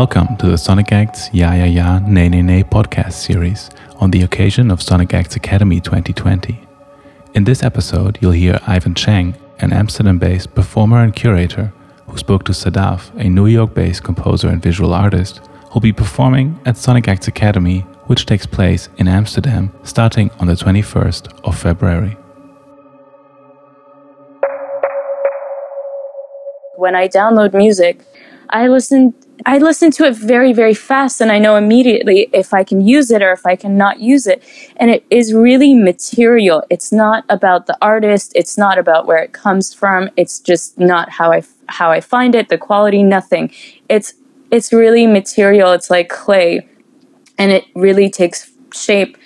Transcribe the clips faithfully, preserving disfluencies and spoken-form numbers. Welcome to the Sonic Acts Ya Ya Ya Ne Ne Ne podcast series on the occasion of Sonic Acts Academy twenty twenty. In this episode, you'll hear Ivan Cheng, an Amsterdam-based performer and curator who spoke to Sadaf, a New York-based composer and visual artist, who'll be performing at Sonic Acts Academy, which takes place in Amsterdam starting on the twenty-first of February. When I download music, I listen I listen to it very, very fast, and I know immediately if I can use it or if I cannot use it. And it is really material. It's not about the artist. It's not about where it comes from. It's just not how I, how I find it, the quality, nothing. It's, it's really material. It's like clay, and it really takes shape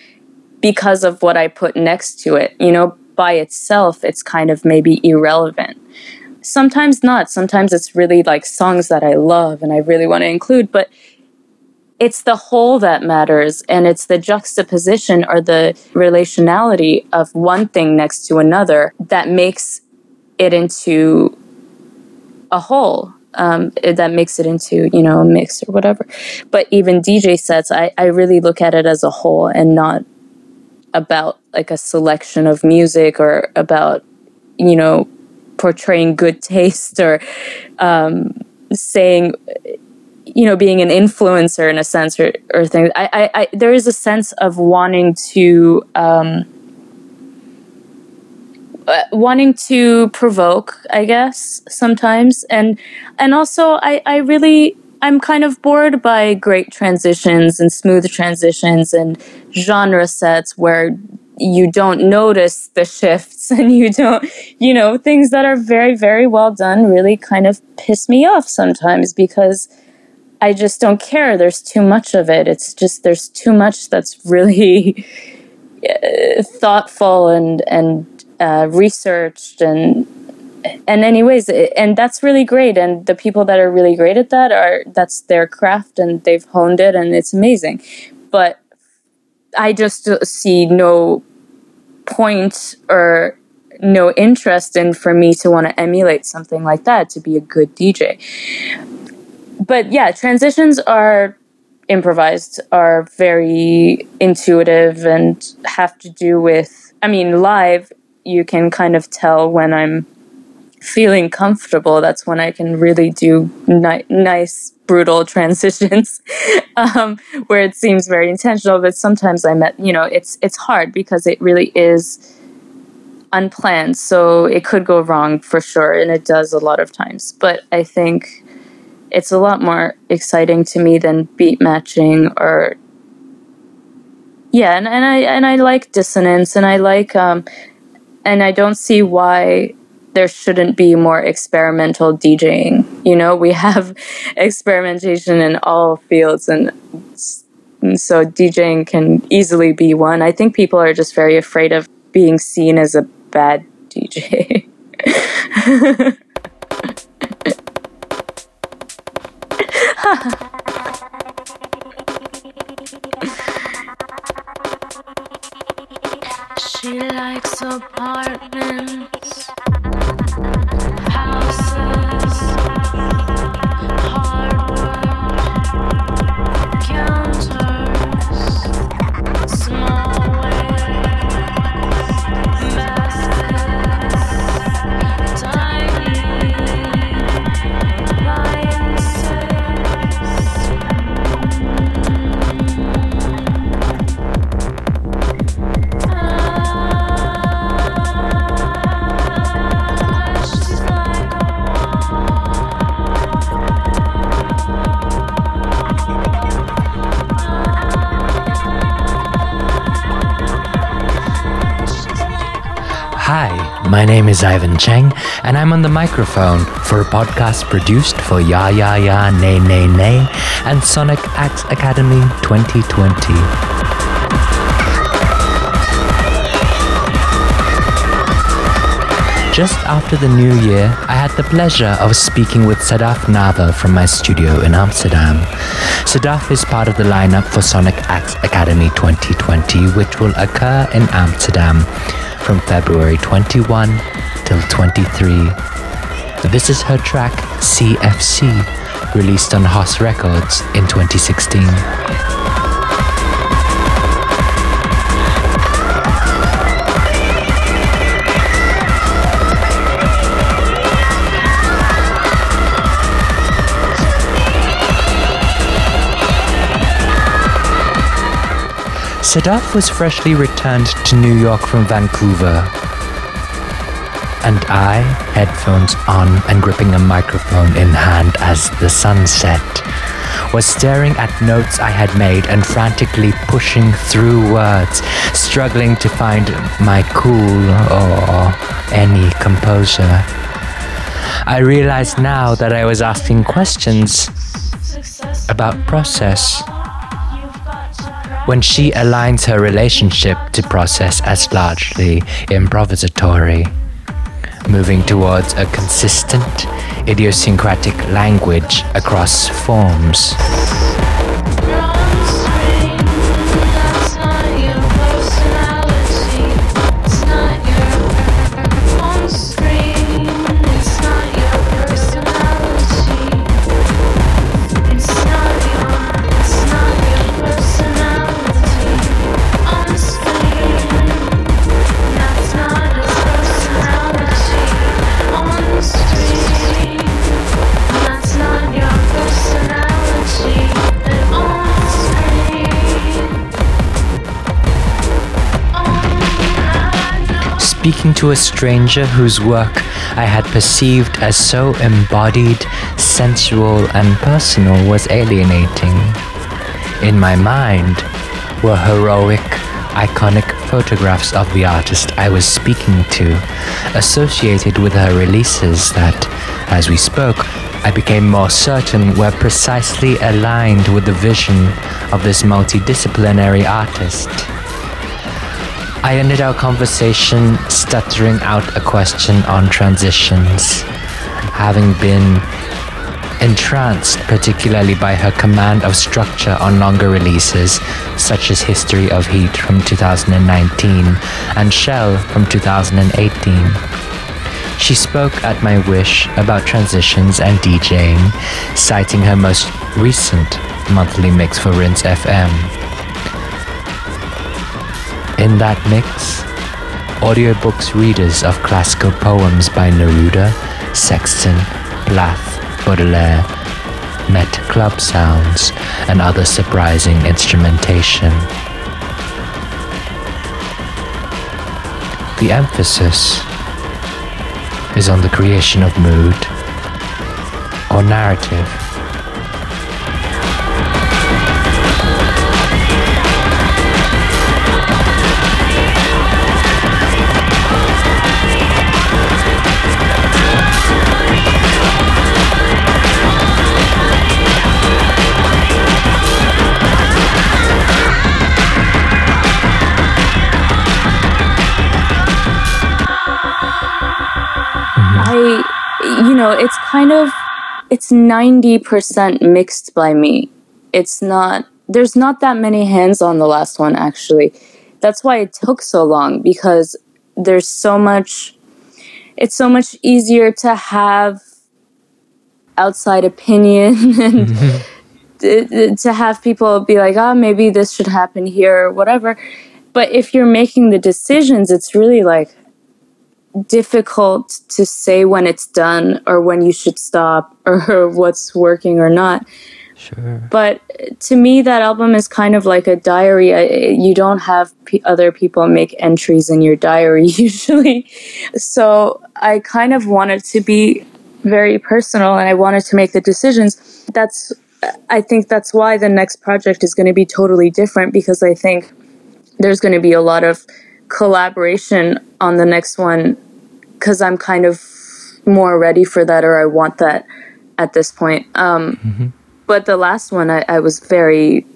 because of what I put next to it. You know, by itself, it's kind of maybe irrelevant. Sometimes not. Sometimes it's really like songs that I love and I really want to include, but it's the whole that matters, and it's the juxtaposition or the relationality of one thing next to another that makes it into a whole, um, that makes it into, you know, a mix or whatever. But even D J sets, I, I really look at it as a whole and not about like a selection of music or about, you know, portraying good taste or um, saying, you know, being an influencer in a sense or, or things. I, I, I, there is a sense of wanting to, um, uh, wanting to provoke, I guess, sometimes. And, and also I, I really, I'm kind of bored by great transitions and smooth transitions and genre sets where you don't notice the shifts and you don't, you know, things that are very, very well done really kind of piss me off sometimes because I just don't care. There's too much of it. It's just, there's too much that's really uh, thoughtful and, and, uh, researched and, and anyways, it, and that's really great. And the people that are really great at that are, that's their craft and they've honed it and it's amazing. But I just see no point or no interest in for me to want to emulate something like that to be a good D J. But yeah, transitions are improvised, are very intuitive and have to do with, I mean, live, you can kind of tell when I'm feeling comfortable. That's when I can really do ni- nice, brutal transitions um, where it seems very intentional. But sometimes I met, you know, it's it's hard because it really is unplanned. So it could go wrong for sure, and it does a lot of times. But I think it's a lot more exciting to me than beat matching or yeah. And, and I and I like dissonance, and I like um, and I don't see why there shouldn't be more experimental DJing. You know, we have experimentation in all fields, and, and so DJing can easily be one. I think people are just very afraid of being seen as a bad D J. She likes apartments. My name is Ivan Cheng, and I'm on the microphone for a podcast produced for Ya Ya Ya Ne Ne Ne and Sonic Acts Academy twenty twenty. Just after the new year, I had the pleasure of speaking with Sadaf Nava from my studio in Amsterdam. Sadaf is part of the lineup for Sonic Acts Academy twenty twenty, which will occur in Amsterdam from February twenty-first till twenty-third. This is her track, C F C, released on Haas Records in twenty sixteen. Sadaf was freshly returned to New York from Vancouver, and I, headphones on and gripping a microphone in hand as the sun set, was staring at notes I had made and frantically pushing through words, struggling to find my cool or any composure. I realized now that I was asking questions about process. When she aligns her relationship to process as largely improvisatory, moving towards a consistent, idiosyncratic language across forms. Speaking to a stranger whose work I had perceived as so embodied, sensual, and personal was alienating. In my mind were heroic, iconic photographs of the artist I was speaking to, associated with her releases that, as we spoke, I became more certain were precisely aligned with the vision of this multidisciplinary artist. I ended our conversation stuttering out a question on transitions, having been entranced particularly by her command of structure on longer releases such as History of Heat from two thousand nineteen and Shell from two thousand eighteen. She spoke at my wish about transitions and DJing, citing her most recent monthly mix for Rinse F M. In that mix, audiobooks readers of classical poems by Neruda, Sexton, Plath, Baudelaire, met club sounds and other surprising instrumentation. The emphasis is on the creation of mood or narrative. You know, it's kind of, it's ninety percent mixed by me. It's not, there's not that many hands on the last one, actually. That's why it took so long, because there's so much, it's so much easier to have outside opinion and mm-hmm. to have people be like, oh, maybe this should happen here or whatever. But if you're making the decisions, it's really like, difficult to say when it's done or when you should stop or what's working or not. Sure. But to me, that album is kind of like a diary. You don't have p- other people make entries in your diary usually. So I kind of wanted to be very personal and I wanted to make the decisions. That's, I think that's why the next project is going to be totally different, because I think there's going to be a lot of collaboration on the next one, because I'm kind of more ready for that, or I want that at this point. Um, mm-hmm. But the last one, I, I was very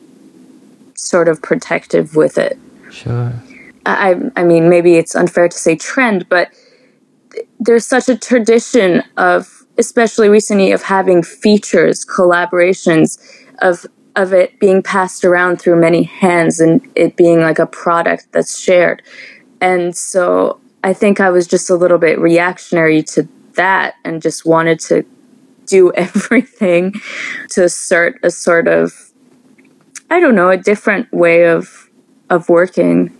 sort of protective with it. Sure. I, I mean, maybe it's unfair to say trend, but th- there's such a tradition of, especially recently, of having features, collaborations, of of it being passed around through many hands and it being like a product that's shared. And so I think I was just a little bit reactionary to that and just wanted to do everything to assert a sort of, I don't know, a different way of of working.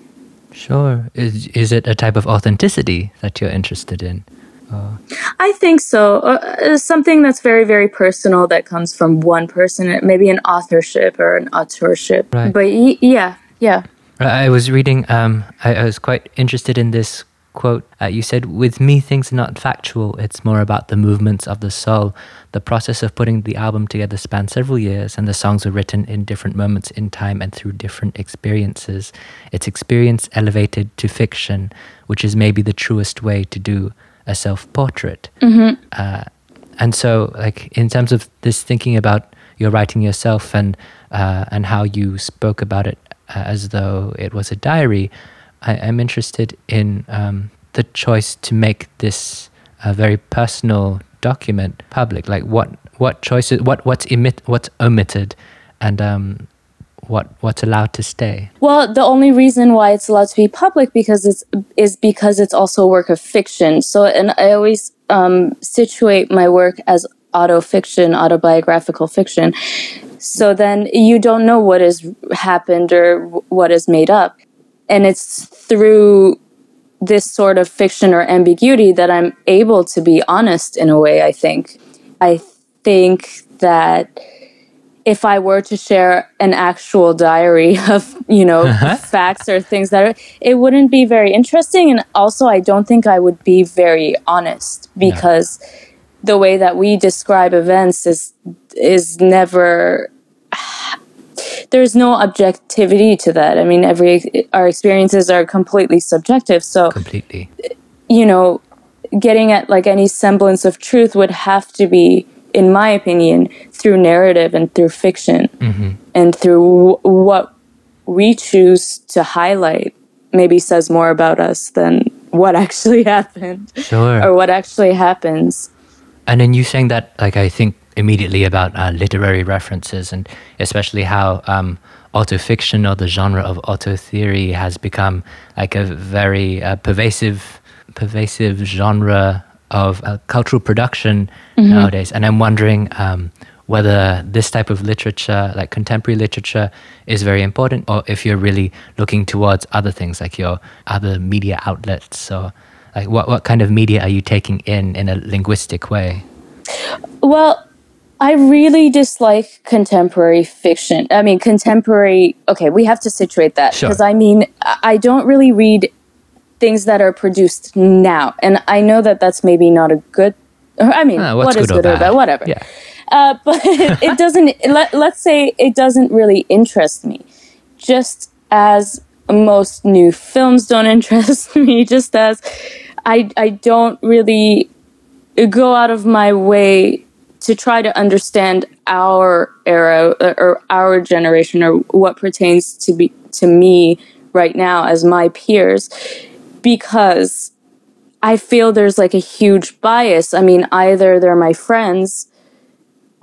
Sure. Is, is it a type of authenticity that you're interested in? Uh, I think so. Uh, something that's very, very personal that comes from one person, maybe an authorship or an authorship. Right. But y- yeah, yeah. I was reading, um, I, I was quite interested in this quote. Uh, you said, "With me, things are not factual. It's more about the movements of the soul. The process of putting the album together spanned several years, and the songs were written in different moments in time and through different experiences. It's experience elevated to fiction, which is maybe the truest way to do a self-portrait." Mm-hmm. Uh, and so, like, in terms of this thinking about your writing yourself and uh, and how you spoke about it uh, as though it was a diary, I am interested in um, the choice to make this uh, very personal document public. Like, what what choices, what what's emit, what's omitted, and um, what what's allowed to stay. Well, the only reason why it's allowed to be public because it's is because it's also a work of fiction. So, and I always um, situate my work as autofiction, autobiographical fiction. So then you don't know what has happened or what is made up. And it's through this sort of fiction or ambiguity that I'm able to be honest in a way, I think. I think that if I were to share an actual diary of, you know, uh-huh. facts or things that are, it wouldn't be very interesting. And also, I don't think I would be very honest because no. the way that we describe events is is never... There's no objectivity to that. I mean, every our experiences are completely subjective. So, completely, you know, getting at like any semblance of truth would have to be, in my opinion, through narrative and through fiction, mm-hmm. and through w- what we choose to highlight. Maybe says more about us than what actually happened, sure, or what actually happens. And then you saying that, like, I think immediately about uh, literary references, and especially how um, autofiction or the genre of autotheory has become like a very uh, pervasive, pervasive genre of uh, cultural production mm-hmm. nowadays. And I'm wondering um, whether this type of literature, like contemporary literature, is very important, or if you're really looking towards other things, like your other media outlets, or like what what kind of media are you taking in in a linguistic way? Well, I really dislike contemporary fiction. I mean, contemporary... Okay, we have to situate that. Because, sure. I mean, I don't really read things that are produced now. And I know that that's maybe not a good... I mean, ah, what is good or, good or bad? bad? Whatever. Yeah. Uh, but it doesn't... let, let's say it doesn't really interest me. Just as most new films don't interest me. Just as I, I don't really go out of my way to try to understand our era or our generation or what pertains to be to me right now as my peers, because I feel there's like a huge bias. I mean, either they're my friends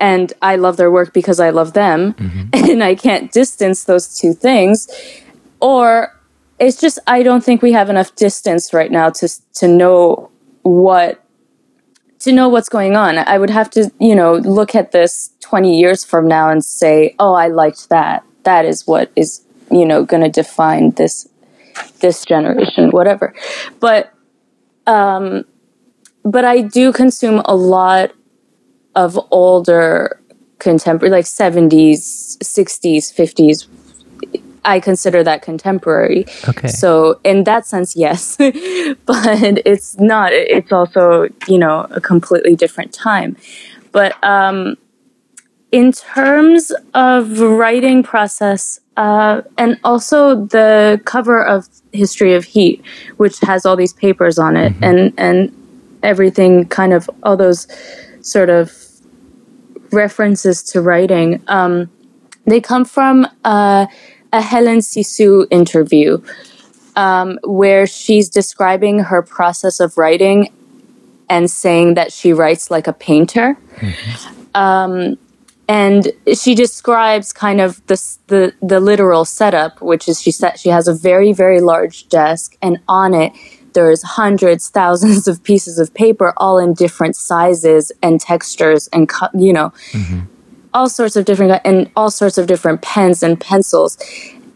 and I love their work because I love them, mm-hmm. and I can't distance those two things, or it's just I don't think we have enough distance right now to to know what to know what's going on. I would have to, you know, look at this twenty years from now and say, oh, I liked that. That is what is, you know, going to define this this generation, whatever. But um, but I do consume a lot of older contemporary, like seventies, sixties, fifties. I consider that contemporary. Okay. So in that sense, yes, but it's not, it's also, you know, a completely different time. But, um, in terms of writing process, uh, and also the cover of History of Heat, which has all these papers on it, mm-hmm. and, and everything kind of, all those sort of references to writing, um, they come from, uh, a Helen Sisu interview um, where she's describing her process of writing and saying that she writes like a painter. Mm-hmm. Um, and she describes kind of the, the the literal setup, which is she set, she has a very, very large desk, and on it there's hundreds, thousands of pieces of paper, all in different sizes and textures and, you know, mm-hmm. all sorts of different, and all sorts of different pens and pencils.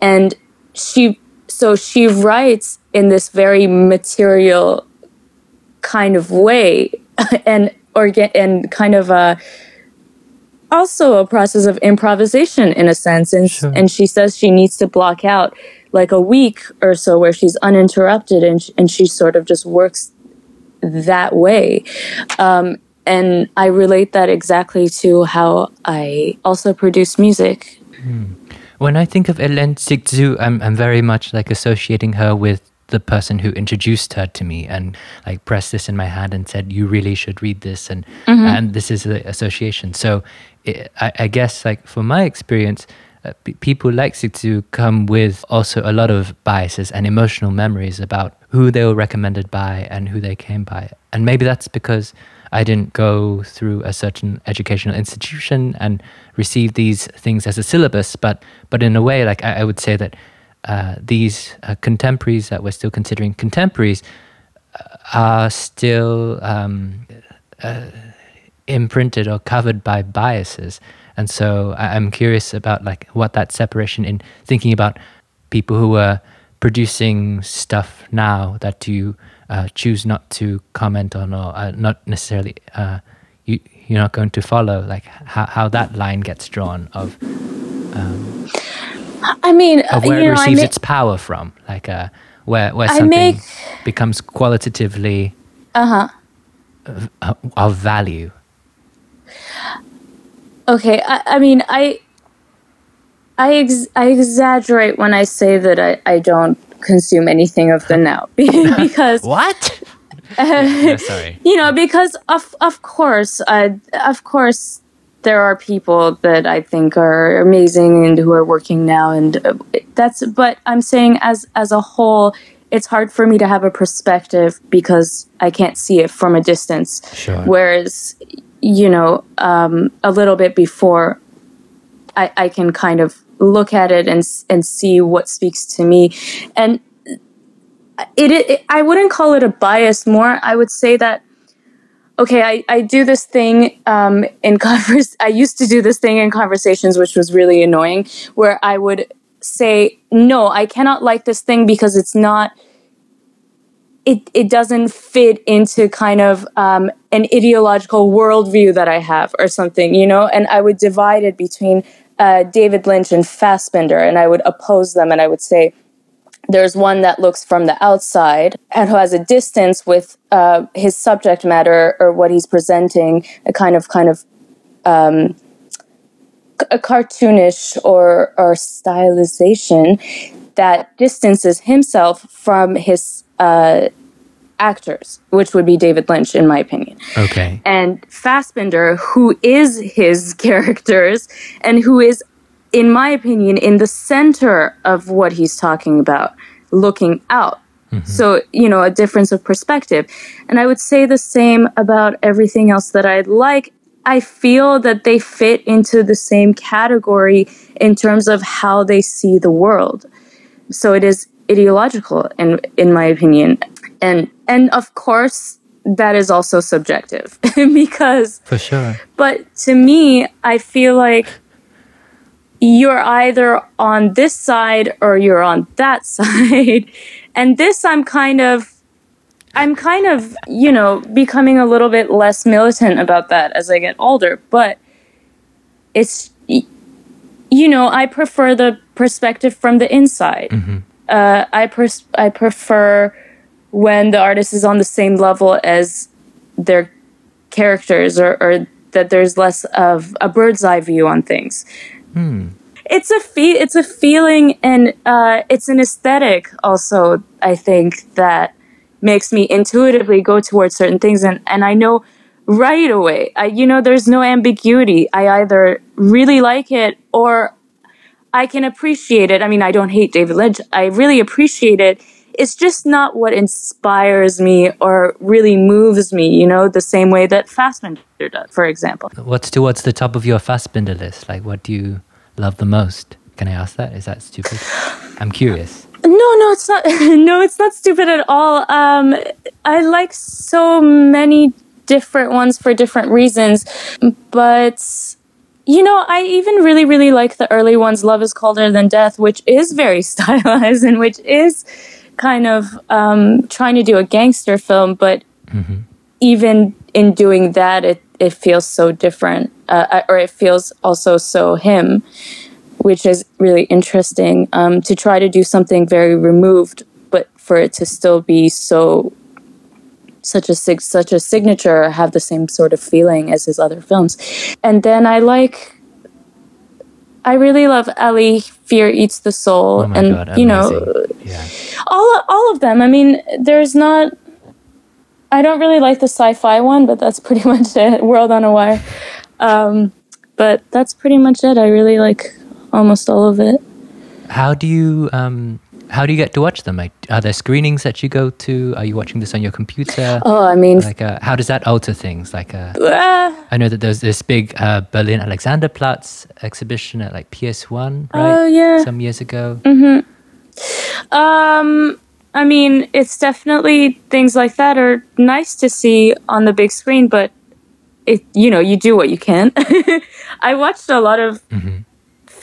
And she, so she writes in this very material kind of way, and organ, and kind of a, also a process of improvisation in a sense. And, sure. and she says she needs to block out like a week or so where she's uninterrupted, and, and she sort of just works that way. Um, and I relate that exactly to how I also produce music. Mm. When I think of Helen Sisu, I'm, I'm very much like associating her with the person who introduced her to me and like pressed this in my hand and said, you really should read this. And, mm-hmm. and this is the association. So it, I, I guess like for my experience, uh, p- people like Sikzu come with also a lot of biases and emotional memories about who they were recommended by and who they came by. And maybe that's because I didn't go through a certain educational institution and receive these things as a syllabus. But, but in a way, like I, I would say that Uh, these uh, contemporaries that we're still considering contemporaries uh, are still um, uh, imprinted or covered by biases. And so I- I'm curious about like what that separation in thinking about people who are producing stuff now that you uh, choose not to comment on or uh, not necessarily uh, you, you're not going to follow, like how, how that line gets drawn of... Um, I mean, of where you know, it receives make, its power from, like uh, where where something make, becomes qualitatively uh-huh. of, of value. Okay, I, I mean, I I, ex- I exaggerate when I say that I, I don't consume anything of the now because what? Uh, yeah, no, sorry, you know, because of of course, uh, of course. There are people that I think are amazing and who are working now, and that's. But I'm saying, as as a whole, it's hard for me to have a perspective because I can't see it from a distance. Sure. Whereas, you know, um, a little bit before, I, I can kind of look at it and and see what speaks to me, and it, it. I wouldn't call it a bias. More, I would say that. Okay, I, I do this thing um, in converse. I used to do this thing in conversations, which was really annoying, where I would say, "No, I cannot like this thing because it's not. It it doesn't fit into kind of um, an ideological worldview that I have or something, you know." And I would divide it between uh, David Lynch and Fassbinder, and I would oppose them, and I would say. There's one that looks from the outside and who has a distance with uh, his subject matter or what he's presenting, a kind of kind of um, a cartoonish or or stylization that distances himself from his uh, actors, which would be David Lynch, in my opinion. Okay. And Fassbinder, who is his characters and who is. In my opinion, in the center of what he's talking about, looking out. Mm-hmm. So, you know, a difference of perspective. And I would say the same about everything else that I'd like. I feel that they fit into the same category in terms of how they see the world. So it is ideological, in, in my opinion. And, and of course, that is also subjective because... For sure. But to me, I feel like... You're either on this side or you're on that side. And this I'm kind of, I'm kind of, you know, becoming a little bit less militant about that as I get older. But it's, you know, I prefer the perspective from the inside. Mm-hmm. Uh, I, pers- I prefer when the artist is on the same level as their characters or, or that there's less of a bird's eye view on things. Hmm. It's a fe- it's a feeling and uh, it's an aesthetic also, I think, that makes me intuitively go towards certain things. And, and I know right away, I, you know, there's no ambiguity. I either really like it or I can appreciate it. I mean, I don't hate David Lynch. I really appreciate it. It's just not what inspires me or really moves me, you know, the same way that Fassbinder does, for example. What's towards the top of your Fassbinder list? Like, what do you love the most? Can I ask that? Is that stupid? I'm curious. No, no, it's not. No, it's not stupid at all. Um, I like so many different ones for different reasons, but you know, I even really, really like the early ones. Love is Colder Than Death, which is very stylized and which is kind of um, trying to do a gangster film, but mm-hmm. even in doing that, it it feels so different, uh, or it feels also so him. Which is really interesting, um, to try to do something very removed, but for it to still be so such a sig- such a signature, have the same sort of feeling as his other films. And then I like, I really love Ali: Fear Eats the Soul, oh my and God, you amazing. know, yeah. all all of them. I mean, there's not. I don't really like the sci-fi one, but that's pretty much it. World on a Wire, um, but that's pretty much it. I really like. Almost all of it. How do you um, how do you get to watch them? Like, are there screenings that you go to? Are you watching this on your computer? Oh, I mean, like, uh, how does that alter things? Like, uh, uh, I know that there's this big uh, Berlin Alexanderplatz exhibition at like P S one, right? Oh yeah, some years ago. Mm-hmm. Um, I mean, it's definitely things like that are nice to see on the big screen, but it you know you do what you can. I watched a lot of. Mm-hmm.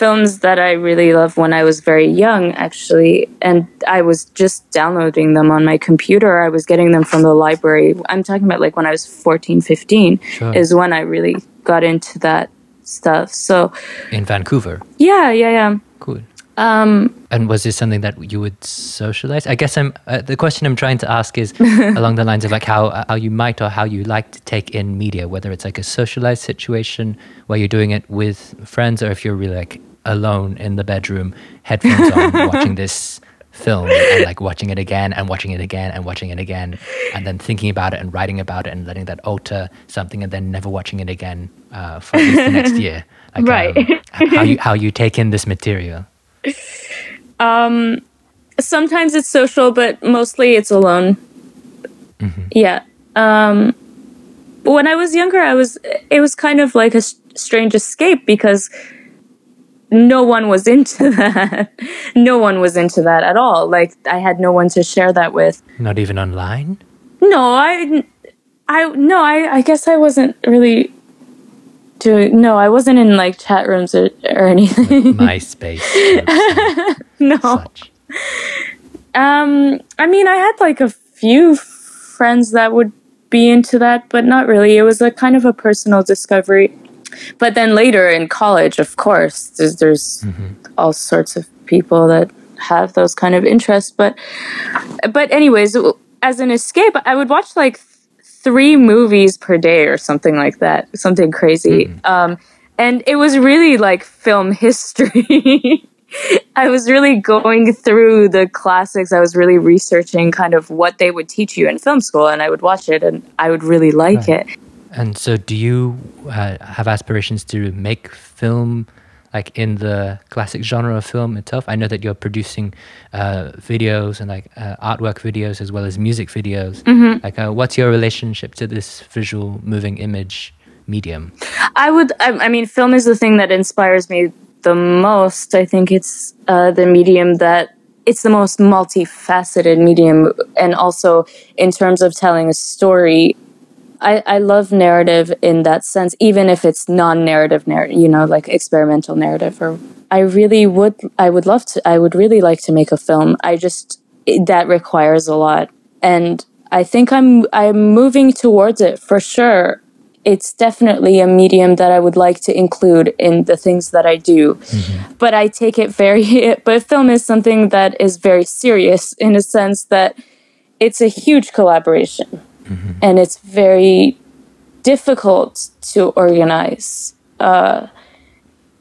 films that I really loved when I was very young, actually, and I was just downloading them on my computer. I was getting them from the library. I'm talking about like when I was fourteen, fifteen sure. is when I really got into that stuff. So in Vancouver? Yeah, yeah, yeah. Cool. Um, and was this something that you would socialize? I guess I'm. Uh, the question I'm trying to ask is along the lines of like how how you might or how you like to take in media, whether it's like a socialized situation where you're doing it with friends, or if you're really like alone in the bedroom, headphones on, watching this film and like watching it again and watching it again and watching it again and then thinking about it and writing about it and letting that alter something and then never watching it again uh, for at least the next year. Like, right. Um, how you how you take in this material. Um, sometimes it's social, but mostly it's alone. Mm-hmm. Yeah. Um, when I was younger, I was it was kind of like a sh- strange escape because no one was into that. No one was into that at all. Like, I had no one to share that with. Not even online? No, I, I no, I, I guess I wasn't really. To, no, I wasn't in like chat rooms or, or anything. MySpace. No. Such. Um, I mean, I had like a few friends that would be into that, but not really. It was a kind of a personal discovery. But then later in college, of course, there's, there's mm-hmm. all sorts of people that have those kind of interests. But, but anyways, as an escape, I would watch like. three movies per day or something like that, something crazy. Mm. Um, and it was really like film history. I was really going through the classics. I was really researching kind of what they would teach you in film school, and I would watch it and I would really like right. it. And so do you uh, have aspirations to make film like in the classic genre of film itself? I know that you're producing uh, videos and like uh, artwork videos as well as music videos. Mm-hmm. Like, uh, what's your relationship to this visual moving image medium? I would, I, I mean, film is the thing that inspires me the most. I think it's uh, the medium that, it's the most multifaceted medium. And also in terms of telling a story, I, I love narrative in that sense, even if it's non-narrative narrative, you know, like experimental narrative. Or I really would, I would love to, I would really like to make a film. I just, that requires a lot. And I think I'm, I'm moving towards it for sure. It's definitely a medium that I would like to include in the things that I do. Mm-hmm. But I take it very, but film is something that is very serious in a sense that it's a huge collaboration. Mm-hmm. And it's very difficult to organize uh,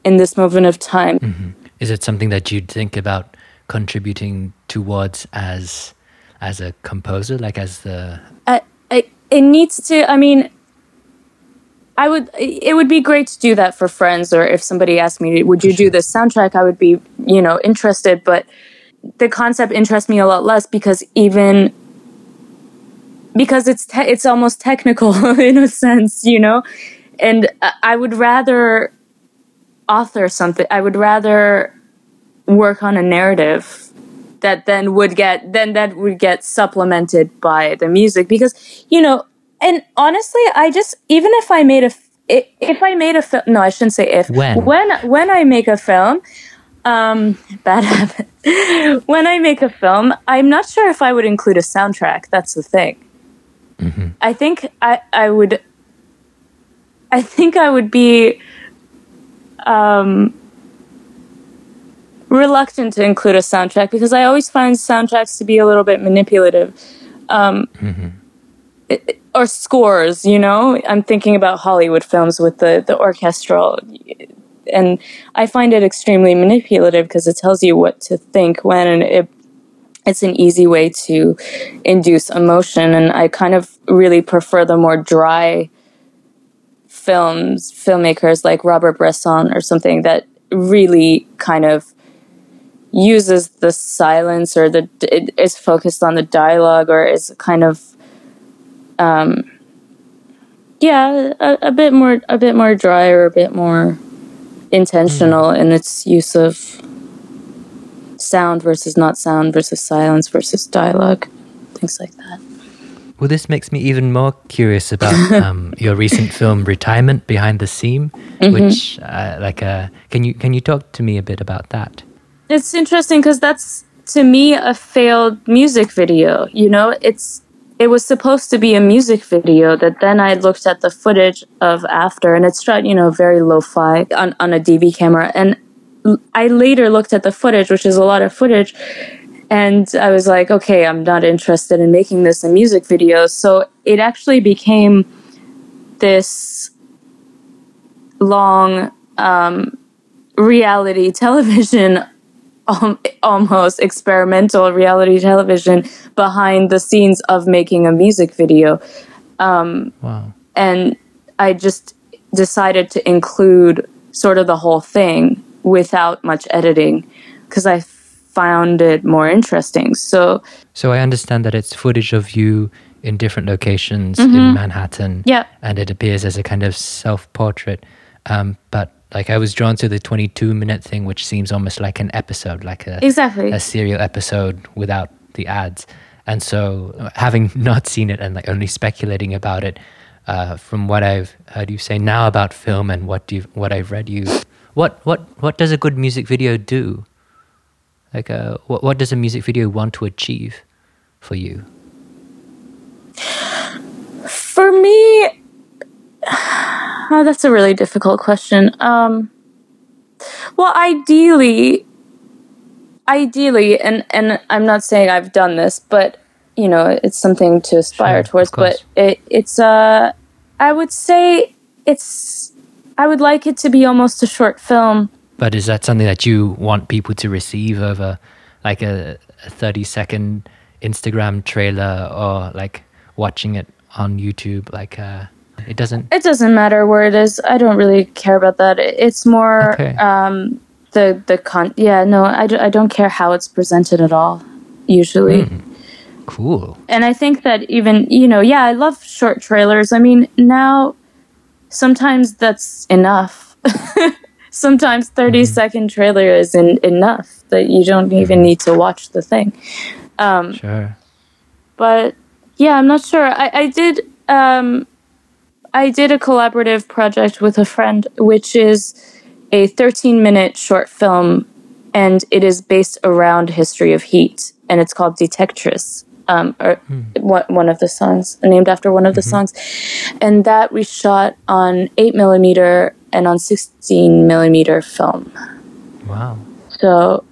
in this moment of time. Mm-hmm. Is it something that you'd think about contributing towards as as a composer, like as the? I, I, it needs to. I mean, I would. It would be great to do that for friends, or if somebody asked me, "Would you sure. do this soundtrack?" I would be, you know, interested. But the concept interests me a lot less because even. Because it's te- it's almost technical in a sense, you know? And I would rather author something. I would rather work on a narrative that then would get then that would get supplemented by the music, because, you know, and honestly, I just, even if I made a if I made a film, no, I shouldn't say if when when when I make a film, um, bad habit. When I make a film, I'm not sure if I would include a soundtrack. That's the thing. Mm-hmm. I think I I would. I think I would be um, reluctant to include a soundtrack, because I always find soundtracks to be a little bit manipulative, um, mm-hmm. it, or scores. You know, I'm thinking about Hollywood films with the the orchestral, and I find it extremely manipulative because it tells you what to think when, and it, it's an easy way to induce emotion. And I kind of really prefer the more dry films, filmmakers like Robert Bresson or something, that really kind of uses the silence, or the it, is focused on the dialogue, or is kind of um yeah a, a bit more a bit more dry, or a bit more intentional mm. in its use of sound versus not sound, versus silence versus dialogue, things like that. Well, this makes me even more curious about um, your recent film, Retirement, Behind the Seam, mm-hmm. which, uh, like, uh, can you can you talk to me a bit about that? It's interesting because that's, to me, a failed music video. You know, it's it was supposed to be a music video that then I looked at the footage of after, and it's shot, you know, very lo-fi on, on a D V camera. And I later looked at the footage, which is a lot of footage, and I was like, okay, I'm not interested in making this a music video. So it actually became this long um, reality television, um, almost experimental reality television behind the scenes of making a music video. Um, wow. And I just decided to include sort of the whole thing without much editing, because I found it more interesting. So so I understand that it's footage of you in different locations mm-hmm. in Manhattan. Yeah. And it appears as a kind of self-portrait. Um, but like I was drawn to the twenty-two minute thing, which seems almost like an episode, like a, exactly. a serial episode without the ads. And so having not seen it and like only speculating about it, uh, from what I've heard you say now about film and what you what I've read you, what what what does a good music video do? Like, uh, what, what does a music video want to achieve for you? For me, oh, that's a really difficult question. Um, well, ideally, ideally, and, and I'm not saying I've done this, but, you know, it's something to aspire sure, towards. But it, it's, uh, I would say it's, I would like it to be almost a short film. But is that something that you want people to receive over like a, a thirty second Instagram trailer, or like watching it on YouTube? Like uh, it doesn't... It doesn't matter where it is. I don't really care about that. It's more okay. um, the, the con... Yeah, no, I, d- I don't care how it's presented at all, usually. Mm. Cool. And I think that even, you know, yeah, I love short trailers. I mean, now sometimes that's enough. Sometimes thirty second trailer is in, enough that you don't even need to watch the thing. Um, sure. But yeah, I'm not sure. I, I did um, I did a collaborative project with a friend, which is a thirteen minute short film, and it is based around History of Heat, and it's called Detectress, um, or hmm. one, one of the songs, named after one of the mm-hmm. songs. And that we shot on eight millimeter and on sixteen millimeter film. Wow. So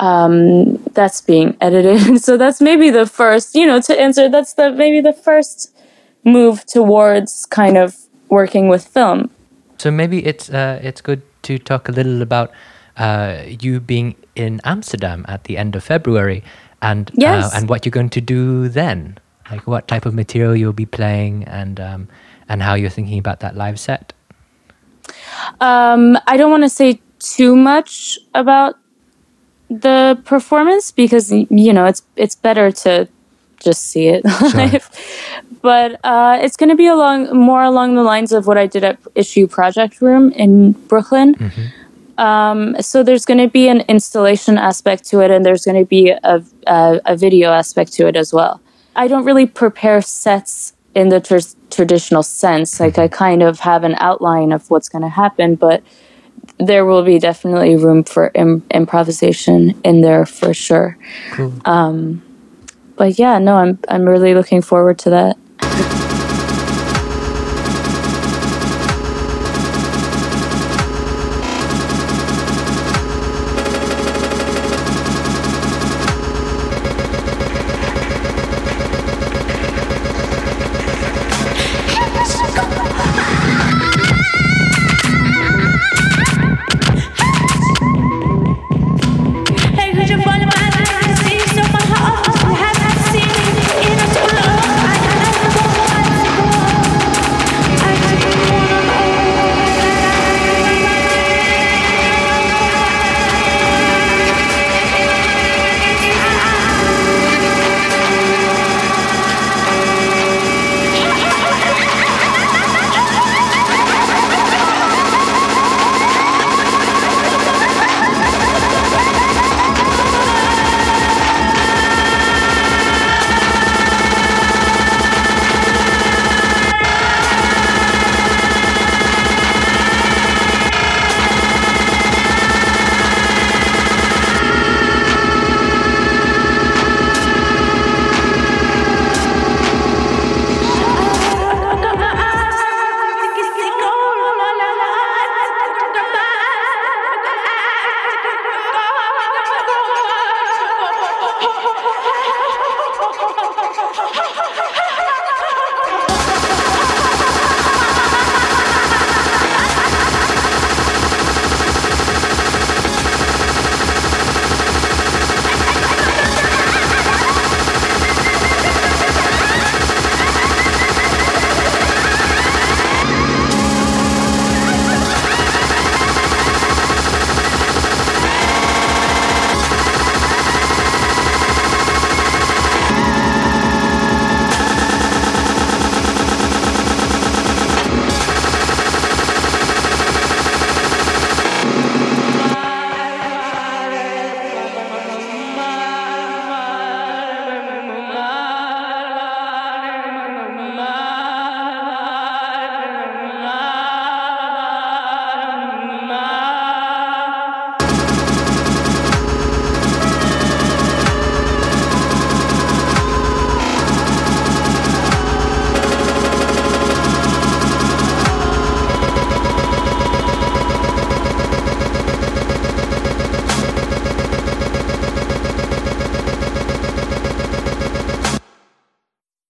um, that's being edited. So that's maybe the first, you know, to answer, that's the maybe the first move towards kind of working with film. So maybe it's uh, it's good to talk a little about uh, you being in Amsterdam at the end of February, and yes. uh, and what you're going to do then, like what type of material you'll be playing, and um, and how you're thinking about that live set. Um, I don't want to say too much about the performance, because, you know, it's it's better to just see it live. Sure. But uh, it's going to be along more along the lines of what I did at Issue Project Room in Brooklyn. Mm-hmm. Um, so there's going to be an installation aspect to it, and there's going to be a, a, a video aspect to it as well. I don't really prepare sets in the tr- traditional sense. Like, I kind of have an outline of what's going to happen, but there will be definitely room for Im- improvisation in there for sure. Cool. Um, but yeah, no, I'm I'm really looking forward to that.